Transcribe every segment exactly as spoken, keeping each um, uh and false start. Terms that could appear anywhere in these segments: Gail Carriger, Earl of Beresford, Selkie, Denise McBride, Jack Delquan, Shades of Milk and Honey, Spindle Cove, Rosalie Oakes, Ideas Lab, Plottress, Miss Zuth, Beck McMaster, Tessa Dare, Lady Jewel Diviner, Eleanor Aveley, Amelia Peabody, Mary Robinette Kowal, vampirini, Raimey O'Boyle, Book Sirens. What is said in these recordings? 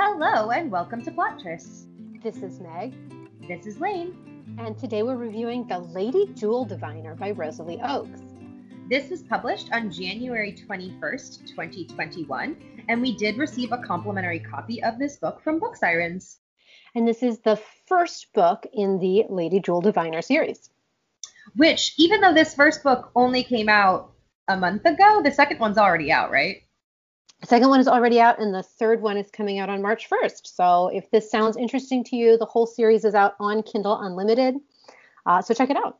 Hello and welcome to Plottress. This is Meg. This is Lane. And today we're reviewing The Lady Jewel Diviner by Rosalie Oakes. This was published on January twenty-first, twenty twenty-one, and we did receive a complimentary copy of this book from Book Sirens. And this is the first book in the Lady Jewel Diviner series. Which, even though this first book only came out a month ago, the second one's already out, right? The second one is already out, and the third one is coming out on March first. So if this sounds interesting to you, the whole series is out on Kindle Unlimited. Uh, so check it out.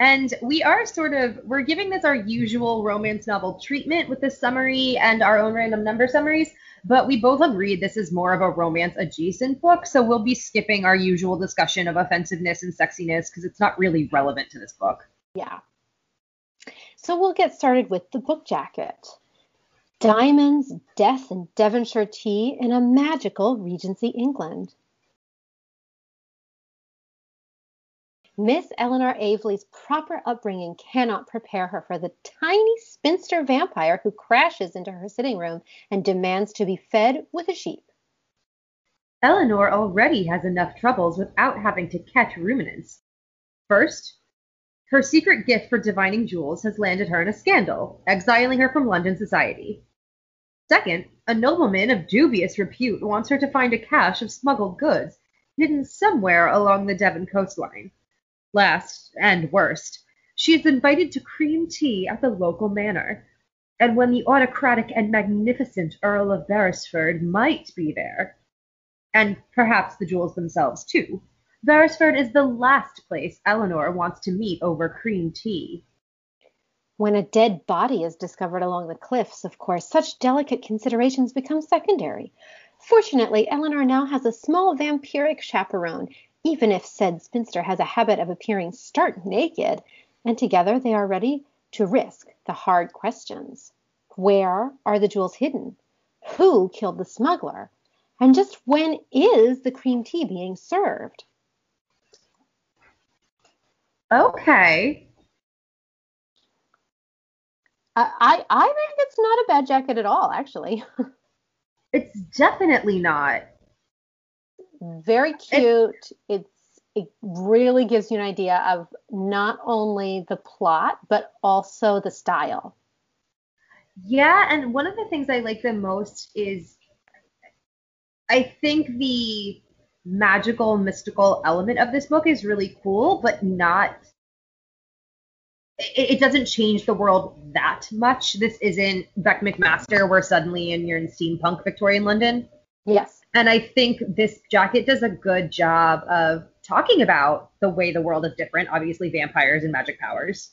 And we are sort of, we're giving this our usual romance novel treatment with this summary and our own random number summaries, but we both agreed this is more of a romance adjacent book, so we'll be skipping our usual discussion of offensiveness and sexiness because it's not really relevant to this book. Yeah. So we'll get started with the book jacket. Diamonds, death, and Devonshire tea in a magical Regency England. Miss Eleanor Aveley's proper upbringing cannot prepare her for the tiny spinster vampire who crashes into her sitting room and demands to be fed with a sheep. Eleanor already has enough troubles without having to catch ruminants. First, her secret gift for divining jewels has landed her in a scandal, exiling her from London society. Second, a nobleman of dubious repute wants her to find a cache of smuggled goods hidden somewhere along the Devon coastline. Last and worst, she is invited to cream tea at the local manor, and when the autocratic and magnificent Earl of Beresford might be there, and perhaps the jewels themselves too, Beresford is the last place Eleanor wants to meet over cream tea. When a dead body is discovered along the cliffs, of course, such delicate considerations become secondary. Fortunately, Eleanor now has a small vampiric chaperone, even if said spinster has a habit of appearing stark naked, and together they are ready to risk the hard questions. Where are the jewels hidden? Who killed the smuggler? And just when is the cream tea being served? Okay. I, I, I think it's not a bad jacket at all, actually. It's definitely not. Very cute. It's, it really gives you an idea of not only the plot, but also the style. Yeah, and one of the things I like the most is I think the magical, mystical element of this book is really cool, but not... It, it doesn't change the world that much. This isn't Beck McMaster where suddenly and you're in steampunk Victorian London. Yes. And I think this jacket does a good job of talking about the way the world is different, obviously vampires and magic powers,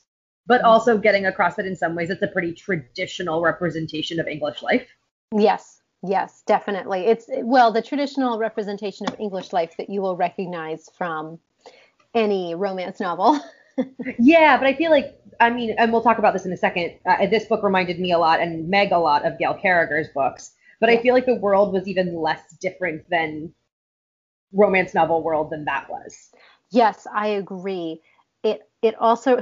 but also getting across that in some ways it's a pretty traditional representation of English life. Yes, yes, definitely. It's, well, the traditional representation of English life that you will recognize from any romance novel. Yeah, but I feel like, I mean, and we'll talk about this in a second. Uh, this book reminded me a lot, and Meg a lot, of Gail Carriger's books. But I feel like the world was even less different than romance novel world than that was. Yes, I agree. It it also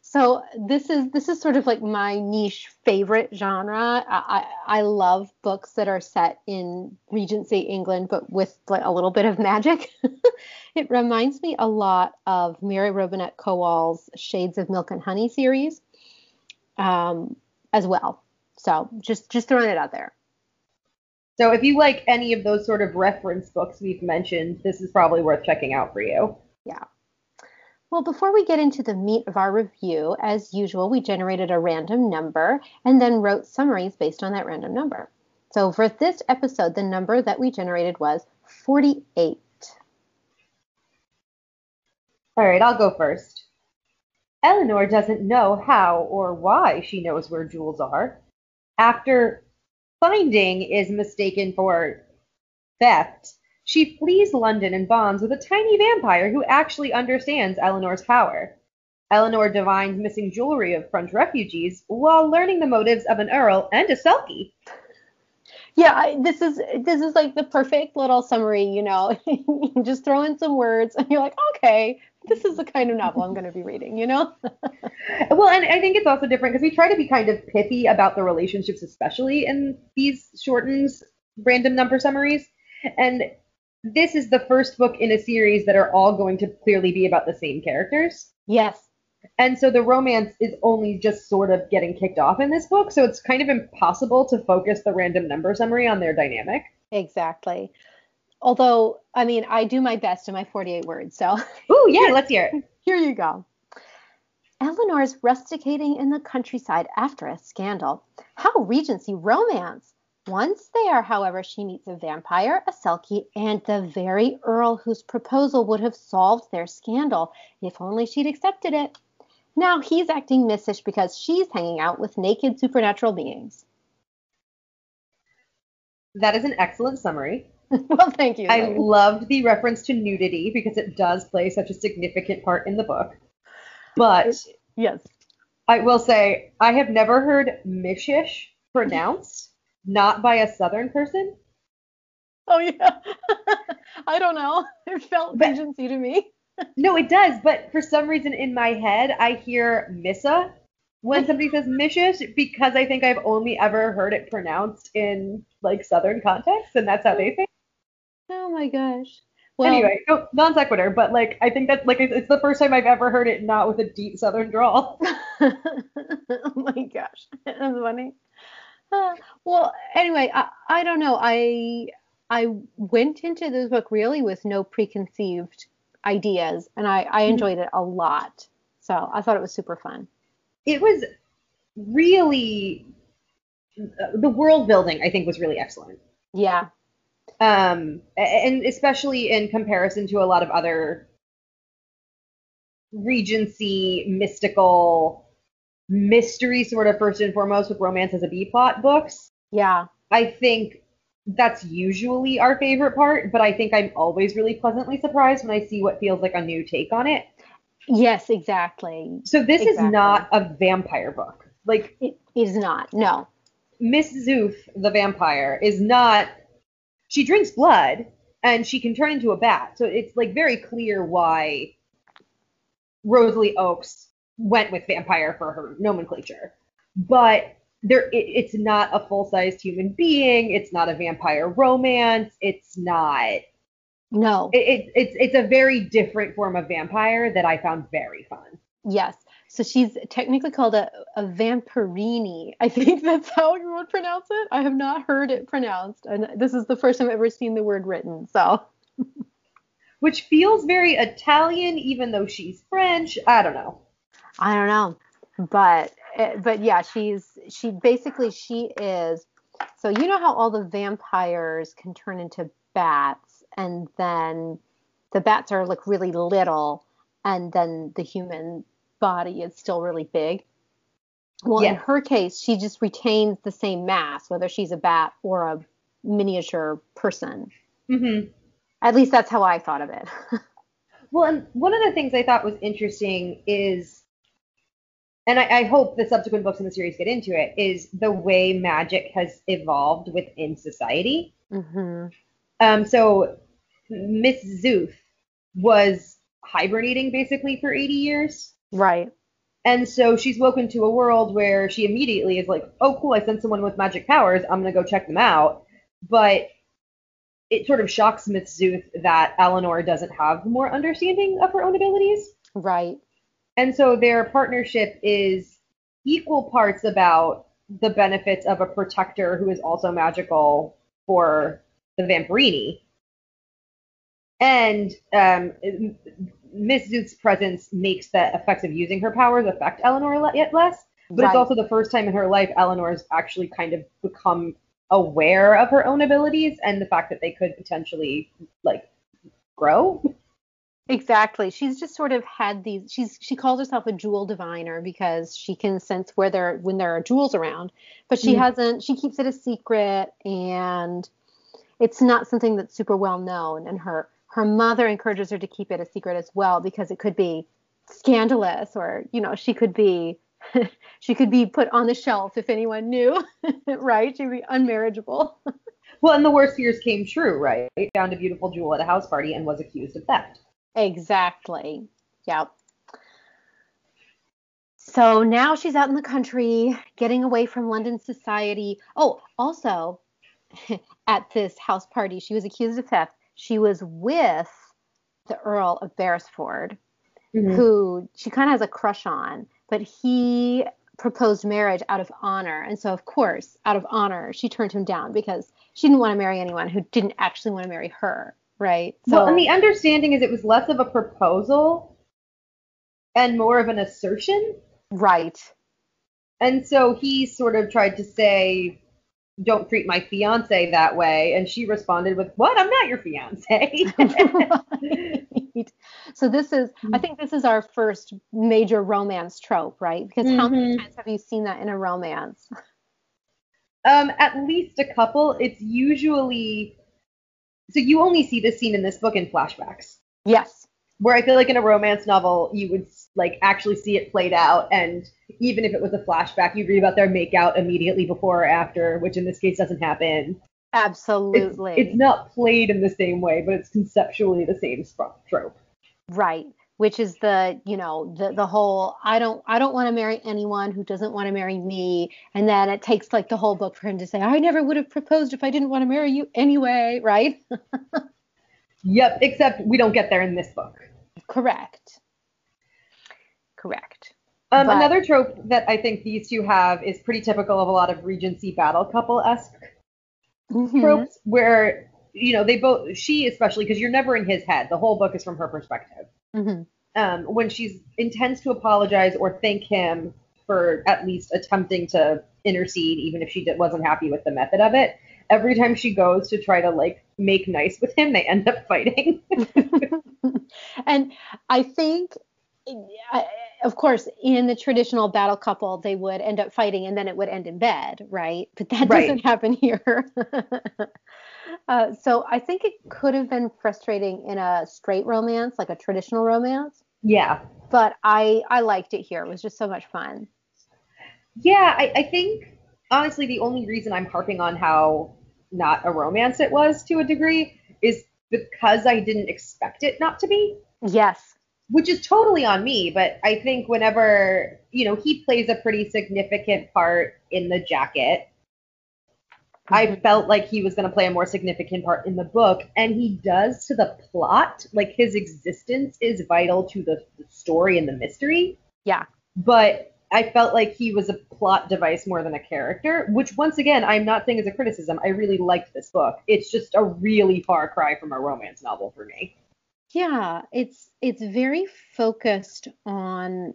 so this is this is sort of like my niche favorite genre. I I love books that are set in Regency England, but with like a little bit of magic. It reminds me a lot of Mary Robinette Kowal's Shades of Milk and Honey series, um, as well. So just just throwing it out there. So if you like any of those sort of reference books we've mentioned, this is probably worth checking out for you. Yeah. Well, before we get into the meat of our review, as usual, we generated a random number and then wrote summaries based on that random number. So for this episode, the number that we generated was forty-eight. All right, I'll go first. Eleanor doesn't know how or why she knows where jewels are. After finding is mistaken for theft, she flees London and bonds with a tiny vampire who actually understands Eleanor's power. Eleanor divines missing jewelry of French refugees while learning the motives of an earl and a selkie. Yeah, I, this is this is like the perfect little summary, you know. Just throw in some words and you're like, okay, this is the kind of novel I'm going to be reading, you know? Well, and I think it's also different because we try to be kind of pithy about the relationships, especially in these shortens. random number summaries. And this is the first book in a series that are all going to clearly be about the same characters. Yes. And so the romance is only just sort of getting kicked off in this book. So it's kind of impossible to focus the random number summary on their dynamic. Exactly. Although, I mean, I do my best in my forty-eight words. So. Ooh, yeah, let's hear it. Here you go. Eleanor's rusticating in the countryside after a scandal. How Regency romance. Once there, however, she meets a vampire, a selkie, and the very Earl whose proposal would have solved their scandal if only she'd accepted it. Now he's acting missish because she's hanging out with naked supernatural beings. That is an excellent summary. Well, thank you. I loved the reference to nudity because it does play such a significant part in the book. But yes, I will say I have never heard mishish pronounced, not by a Southern person. Oh, yeah. I don't know. It felt but, Regency to me. No, it does. But for some reason in my head, I hear Missa when somebody says mishish because I think I've only ever heard it pronounced in like Southern context. And that's how they think. Oh, my gosh. Well, anyway, no, non sequitur, but like I think that's like it's the first time I've ever heard it not with a deep Southern drawl. Oh my gosh, that's funny. Uh, well, anyway, I, I don't know. I I went into this book really with no preconceived ideas, and I, I enjoyed it a lot. So I thought it was super fun. It was really uh, the world building. I think was really excellent. Yeah. Um, and especially in comparison to a lot of other Regency, mystical, mystery sort of first and foremost with romance as a B-plot books. Yeah. I think that's usually our favorite part, but I think I'm always really pleasantly surprised when I see what feels like a new take on it. Yes, exactly. So this exactly. is not a vampire book. Like it is not, no. Miss Zuth, the vampire, is not... She drinks blood, and she can turn into a bat. So it's, like, very clear why Rosalie Oakes went with vampire for her nomenclature. But there, it, it's not a full-sized human being. It's not a vampire romance. It's not... No. It, it, it's, it's a very different form of vampire that I found very fun. Yes. So she's technically called a, a vampirini. I think that's how you would pronounce it. I have not heard it pronounced. And this is the first time I've ever seen the word written. So, which feels very Italian, even though she's French. I don't know. I don't know. But but yeah, she's she basically she is. So you know how all the vampires can turn into bats and then the bats are like really little and then the human body is still really big. Well, yes. In her case, she just retains the same mass, whether she's a bat or a miniature person. Mm-hmm. At least that's how I thought of it. Well, and one of the things I thought was interesting is, and I, I hope the subsequent books in the series get into it, is the way magic has evolved within society. Mm-hmm. Um, so Miss Zuth was hibernating basically for eighty years. Right. And so she's woken to a world where she immediately is like, oh, cool, I sent someone with magic powers. I'm going to go check them out. But it sort of shocks Miss Zuth that Eleanor doesn't have more understanding of her own abilities. Right. And so their partnership is equal parts about the benefits of a protector who is also magical for the vampirini. And um Miss Zuth's presence makes the effects of using her powers affect Eleanor yet less, but right. It's also the first time in her life Eleanor's actually kind of become aware of her own abilities and the fact that they could potentially, like, grow. Exactly. She's just sort of had these, she's she calls herself a jewel diviner because she can sense where there when there are jewels around, but she mm-hmm. hasn't, she keeps it a secret and it's not something that's super well known, and her Her mother encourages her to keep it a secret as well because it could be scandalous, or, you know, she could be she could be put on the shelf if anyone knew, right? She'd be unmarriageable. Well, and the worst fears came true, right? They found a beautiful jewel at a house party and was accused of theft. Exactly. Yep. So now she's out in the country, getting away from London society. Oh, also, at this house party. She was accused of theft. She was with the Earl of Beresford, mm-hmm. who she kind of has a crush on, but he proposed marriage out of honor. And so, of course, out of honor, she turned him down because she didn't want to marry anyone who didn't actually want to marry her, right? So, well, and the understanding is it was less of a proposal and more of an assertion. Right. And so he sort of tried to say, don't treat my fiance that way. And she responded with, what? I'm not your fiance. Right. So this is, I think this is our first major romance trope, right? Because mm-hmm. how many times have you seen that in a romance? Um, at least a couple. It's usually, so you only see this scene in this book in flashbacks. Yes. Where I feel like in a romance novel, you would like actually see it played out, and even if it was a flashback, you read about their makeout immediately before or after, which in this case doesn't happen. Absolutely. It's, it's not played in the same way, but it's conceptually the same trope. Right, which is the, you know, the the whole I don't I don't want to marry anyone who doesn't want to marry me, and then it takes like the whole book for him to say, I never would have proposed if I didn't want to marry you anyway, right? Yep, except we don't get there in this book. Correct. Correct. Um, but, another trope that I think these two have is pretty typical of a lot of Regency battle couple-esque mm-hmm. tropes where, you know, they both, she especially, because you're never in his head. The whole book is from her perspective. Mm-hmm. Um, when she intends to apologize or thank him for at least attempting to intercede, even if she did, wasn't happy with the method of it, every time she goes to try to, like, make nice with him, they end up fighting. And I think... I, Of course, in the traditional battle couple, they would end up fighting and then it would end in bed, right? But that right. doesn't happen here. uh, so I think it could have been frustrating in a straight romance, like a traditional romance. Yeah. But I, I liked it here. It was just so much fun. Yeah, I, I think, honestly, the only reason I'm harping on how not a romance it was to a degree is because I didn't expect it not to be. Yes. Which is totally on me, but I think whenever, you know, he plays a pretty significant part in the jacket. Mm-hmm. I felt like he was going to play a more significant part in the book, and he does to the plot. Like, his existence is vital to the, the story and the mystery. Yeah. But I felt like he was a plot device more than a character, which, once again, I'm not saying is a criticism. I really liked this book. It's just a really far cry from a romance novel for me. Yeah, it's it's very focused on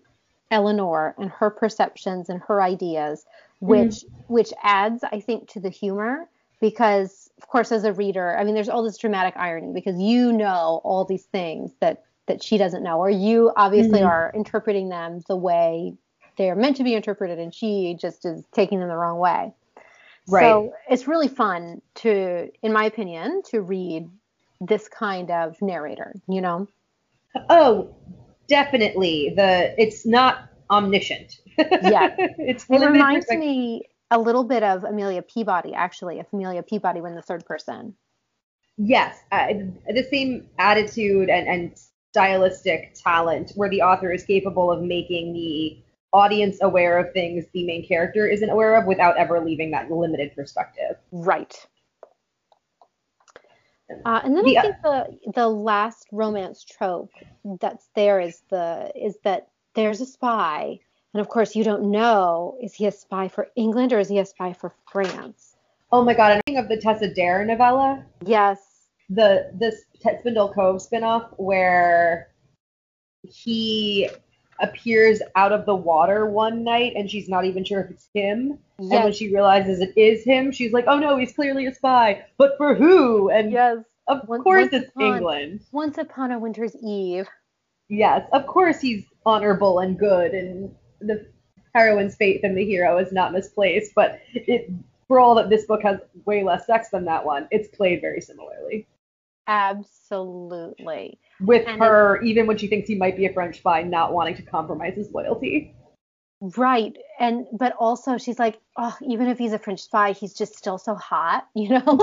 Eleanor and her perceptions and her ideas, which mm-hmm. which adds, I think, to the humor because, of course, as a reader, I mean, there's all this dramatic irony because you know all these things that, that she doesn't know, or you obviously mm-hmm. are interpreting them the way they're meant to be interpreted, and she just is taking them the wrong way. Right. So it's really fun to, in my opinion, to read this kind of narrator, you know? Oh, definitely. The it's not omniscient. Yeah. It's it reminds respect- me a little bit of Amelia Peabody, actually, if Amelia Peabody were in the third person. Yes. Uh, the same attitude and, and stylistic talent where the author is capable of making the audience aware of things the main character isn't aware of without ever leaving that limited perspective. Right. Uh, and then the, I think the the last romance trope that's there is the is that there's a spy, and of course you don't know, is he a spy for England or is he a spy for France? Oh my God! I'm thinking of the Tessa Dare novella. Yes. The this Spindle Cove spinoff where he appears out of the water one night and she's not even sure if it's him. Yes. And when she realizes it is him, she's like, oh no, he's clearly a spy. But for who? And yes, of once, course once it's upon, England. Once upon a winter's eve. Yes, of course he's honorable and good, and the heroine's faith in the hero is not misplaced. But it, for all that this book has way less sex than that one, it's played very similarly. Absolutely. With and her, it, even when she thinks he might be a French spy, not wanting to compromise his loyalty. Right. And but also she's like, oh, even if he's a French spy, he's just still so hot, you know?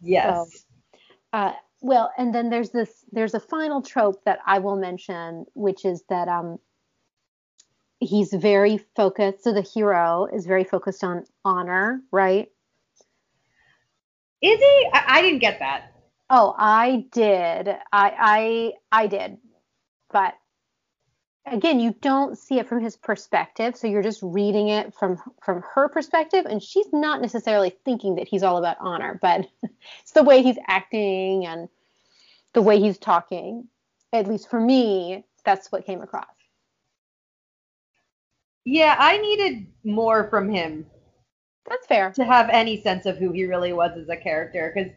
Yes. So, uh, well, and then there's this, there's a final trope that I will mention, which is that um, he's very focused. So the hero is very focused on honor, right? Is he? I, I didn't get that. Oh, I did. I, I I did. But again, you don't see it from his perspective. So you're just reading it from, from her perspective. And she's not necessarily thinking that he's all about honor, but it's the way he's acting and the way he's talking. At least for me, that's what came across. Yeah, I needed more from him. That's fair. To have any sense of who he really was as a character. Because,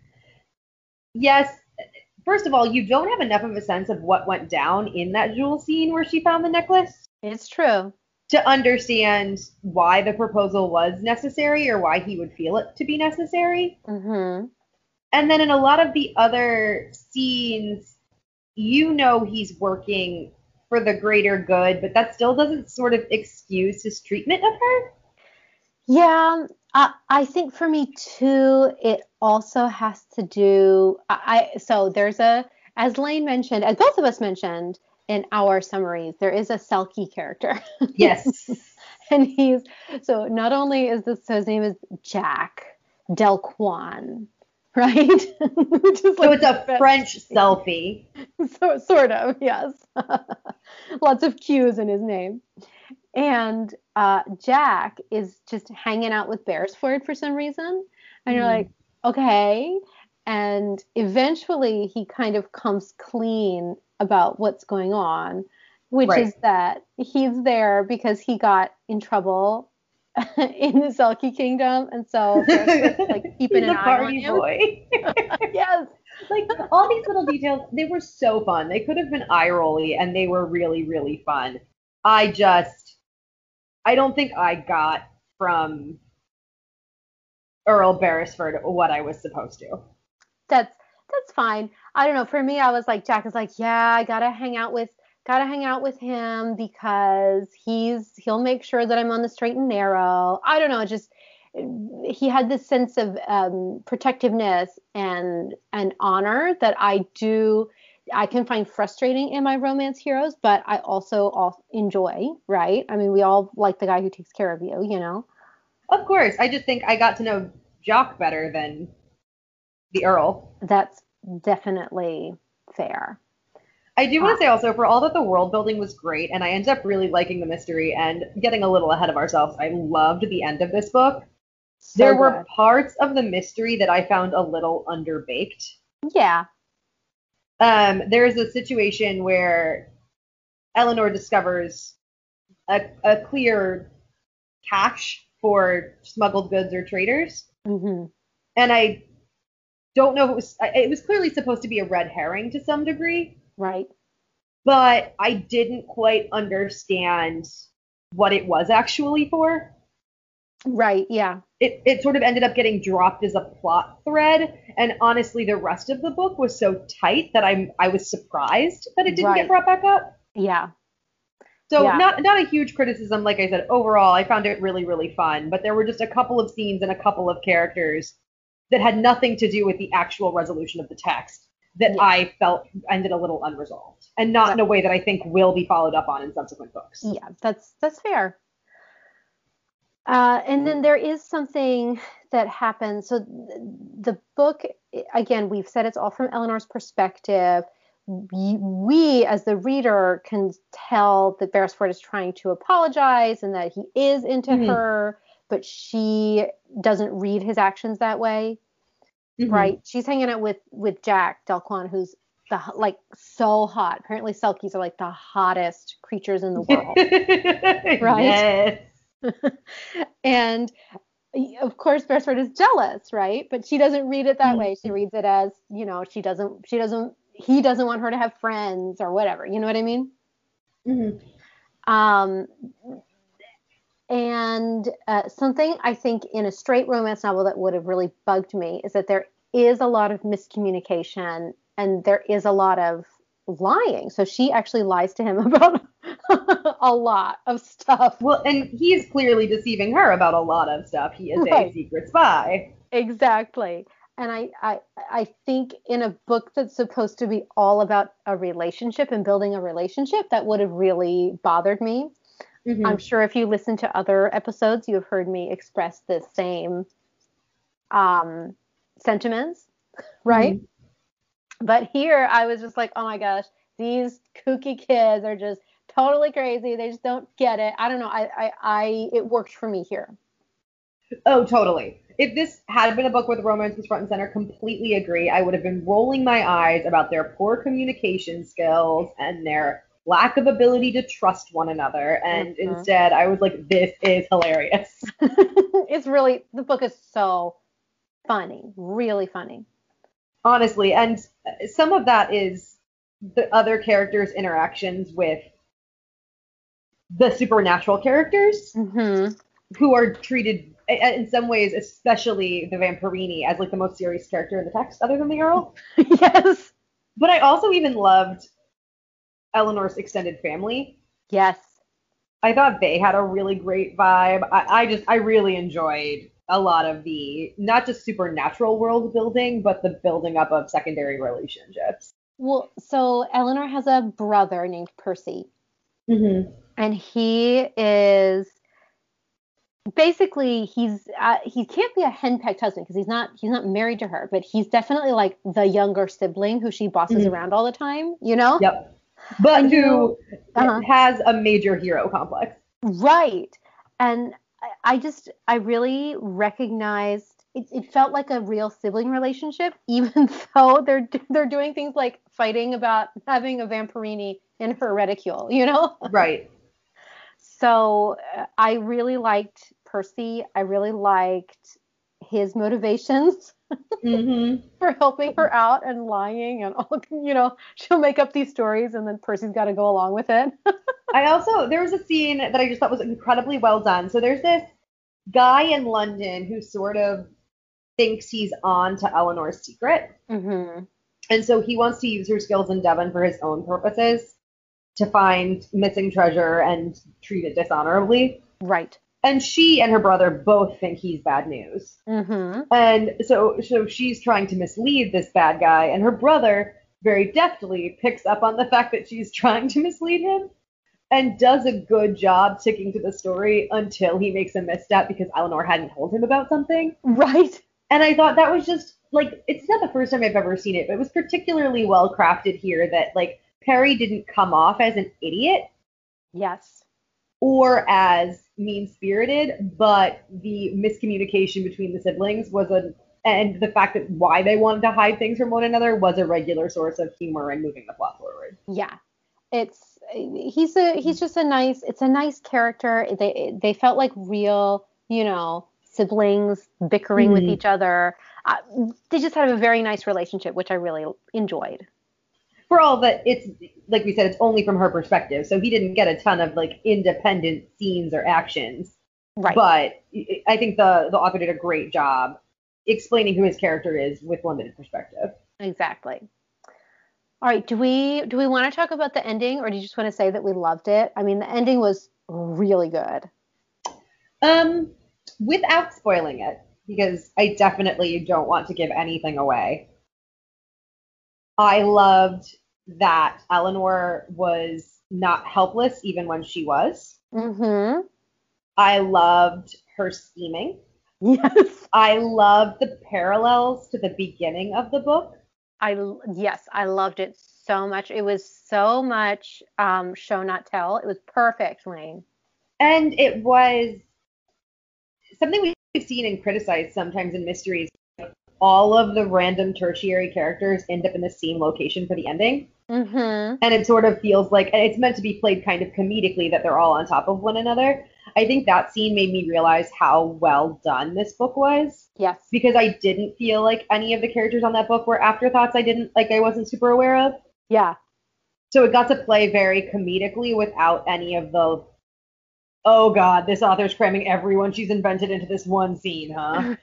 yes, first of all, you don't have enough of a sense of what went down in that Jewel scene where she found the necklace. It's true. To understand why the proposal was necessary or why he would feel it to be necessary. Mm-hmm. And then in a lot of the other scenes, you know he's working for the greater good, but that still doesn't sort of excuse his treatment of her. Yeah, I, I think for me too, it also has to do, I, I so there's a, as Lane mentioned, as both of us mentioned in our summaries, there is a Selkie character. Yes. And he's, so not only is this, so his name is Jack Delquan, right? Which is so like it's a French selfie. So, sort of, yes. Lots of Q's in his name. And uh, Jack is just hanging out with Beresford for some reason. And you're mm. like, okay. And eventually he kind of comes clean about what's going on, which right. is that he's there because he got in trouble in the Selkie Kingdom. And so Beresford's like keeping an eye on you. Boy. Yes. Like all these little details, they were so fun. They could have been eye-rolly and they were really, really fun. I just... I don't think I got from Earl Beresford what I was supposed to. That's that's fine. I don't know. For me, I was like, Jack is like, yeah, I gotta hang out with gotta hang out with him because he's he'll make sure that I'm on the straight and narrow. I don't know. Just he had this sense of um, protectiveness and and honor that I do. I can find frustrating in my romance heroes, but I also all enjoy, right? I mean, we all like the guy who takes care of you, you know? Of course. I just think I got to know Jock better than the Earl. That's definitely fair. I do uh, want to say also, for all that the world building was great, and I ended up really liking the mystery and getting a little ahead of ourselves, I loved the end of this book. So there good. were parts of the mystery that I found a little underbaked. Yeah. Um, there is a situation where Eleanor discovers a, a clear cache for smuggled goods or traders. Mm-hmm. And I don't know if it was, it was clearly supposed to be a red herring to some degree. Right. But I didn't quite understand what it was actually for. Right, yeah. It it sort of ended up getting dropped as a plot thread, and honestly, the rest of the book was so tight that I'm I was surprised that it didn't right. get brought back up. Yeah. So yeah. not not a huge criticism, like I said. Overall, I found it really really fun, but there were just a couple of scenes and a couple of characters that had nothing to do with the actual resolution of the text that yeah. I felt ended a little unresolved, and not right. in a way that I think will be followed up on in subsequent books. Yeah, that's that's fair. Uh, and then there is something that happens. So th- the book, again, we've said it's all from Eleanor's perspective. We, we as the reader, can tell that Beresford is trying to apologize and that he is into mm-hmm. her, but she doesn't read his actions that way, mm-hmm. right? She's hanging out with, with Jack Delquan, who's the like so hot. Apparently, Selkies are like the hottest creatures in the world, right? Yes. And of course Beresford is jealous, right? But she doesn't read it that way. She reads it as, you know, she doesn't she doesn't he doesn't want her to have friends or whatever, you know what I mean? Mm-hmm. um and uh, something I think in a straight romance novel that would have really bugged me is that there is a lot of miscommunication and there is a lot of lying. So she actually lies to him about a lot of stuff. Well, and he's clearly deceiving her about a lot of stuff. He is right. a secret spy. Exactly. And I, I I think in a book that's supposed to be all about a relationship and building a relationship, that would have really bothered me. Mm-hmm. I'm sure if you listen to other episodes, you have heard me express the same um, sentiments, right? Mm-hmm. But here, I was just like, oh my gosh, these kooky kids are just totally crazy. They just don't get it. I don't know. I, I, I it worked for me here. Oh, totally. If this had been a book where the romance was front and center, completely agree. I would have been rolling my eyes about their poor communication skills and their lack of ability to trust one another. And mm-hmm. instead, I was like, this is hilarious. It's really, the book is so funny, really funny. Honestly, and some of that is the other characters' interactions with the supernatural characters mm-hmm. who are treated in some ways, especially the Vampirini, as like the most serious character in the text, other than the Earl. Yes. But I also even loved Eleanor's extended family. Yes. I thought they had a really great vibe. I, I just, I really enjoyed a lot of the, not just supernatural world building, but the building up of secondary relationships. Well, so Eleanor has a brother named Percy. Mm-hmm. And he is... basically, he's uh, he can't be a henpecked husband because he's not he's not married to her, but he's definitely like the younger sibling who she bosses mm-hmm. around all the time, you know? Yep. But and who uh-huh. has a major hero complex. Right. And I, I just, I really recognized, it, it felt like a real sibling relationship, even though they're they're doing things like fighting about having a vampirini in her reticule, you know? Right. So uh, I really liked Percy. I really liked his motivations mm-hmm. for helping her out and lying and all, you know, she'll make up these stories and then Percy's got to go along with it. I also, there was a scene that I just thought was incredibly well done. So there's this guy in London who sort of thinks he's on to Eleanor's secret. Mm-hmm. And so he wants to use her skills in Devon for his own purposes, to find missing treasure and treat it dishonorably. Right. And she and her brother both think he's bad news. Mm-hmm. And so so she's trying to mislead this bad guy, and her brother very deftly picks up on the fact that she's trying to mislead him and does a good job sticking to the story until he makes a misstep because Eleanor hadn't told him about something. Right. And I thought that was just, like, it's not the first time I've ever seen it, but it was particularly well-crafted here that, like, Perry didn't come off as an idiot. Yes. Or as mean-spirited, but the miscommunication between the siblings was a, and the fact that why they wanted to hide things from one another was a regular source of humor and moving the plot forward. Yeah. It's, he's a, he's just a nice, it's a nice character. They, they felt like real, you know, siblings bickering mm. with each other. Uh, they just had a very nice relationship, which I really enjoyed. For all that, it's, like we said, it's only from her perspective. So he didn't get a ton of, like, independent scenes or actions. Right. But I think the, the author did a great job explaining who his character is with limited perspective. Exactly. All right. Do we do we want to talk about the ending, or do you just want to say that we loved it? I mean, the ending was really good. Um, without spoiling it, because I definitely don't want to give anything away. I loved that Eleanor was not helpless, even when she was. Mm-hmm. I loved her scheming. Yes. I loved the parallels to the beginning of the book. I yes, I loved it so much. It was so much um, show not tell. It was perfect, Wayne. And it was something we've seen and criticized sometimes in mysteries. All of the random tertiary characters end up in the same location for the ending. Mm-hmm. And it sort of feels like, and it's meant to be played kind of comedically, that they're all on top of one another. I think that scene made me realize how well done this book was. Yes. Because I didn't feel like any of the characters on that book were afterthoughts I didn't, like I wasn't super aware of. Yeah. So it got to play very comedically without any of the, oh God, this author's cramming everyone she's invented into this one scene, huh?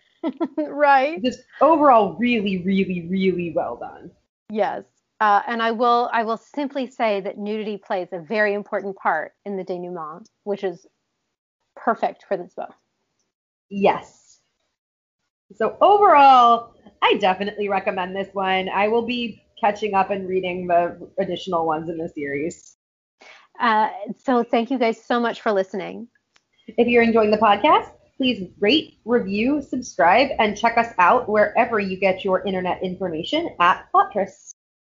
Right. Just overall really, really, really well done. Yes. Uh, and I will I will simply say that nudity plays a very important part in the denouement, which is perfect for this book. Yes. So overall, I definitely recommend this one. I will be catching up and reading the additional ones in the series. Uh, so thank you guys so much for listening. If you're enjoying the podcast, please rate, review, subscribe, and check us out wherever you get your internet information at Plottress.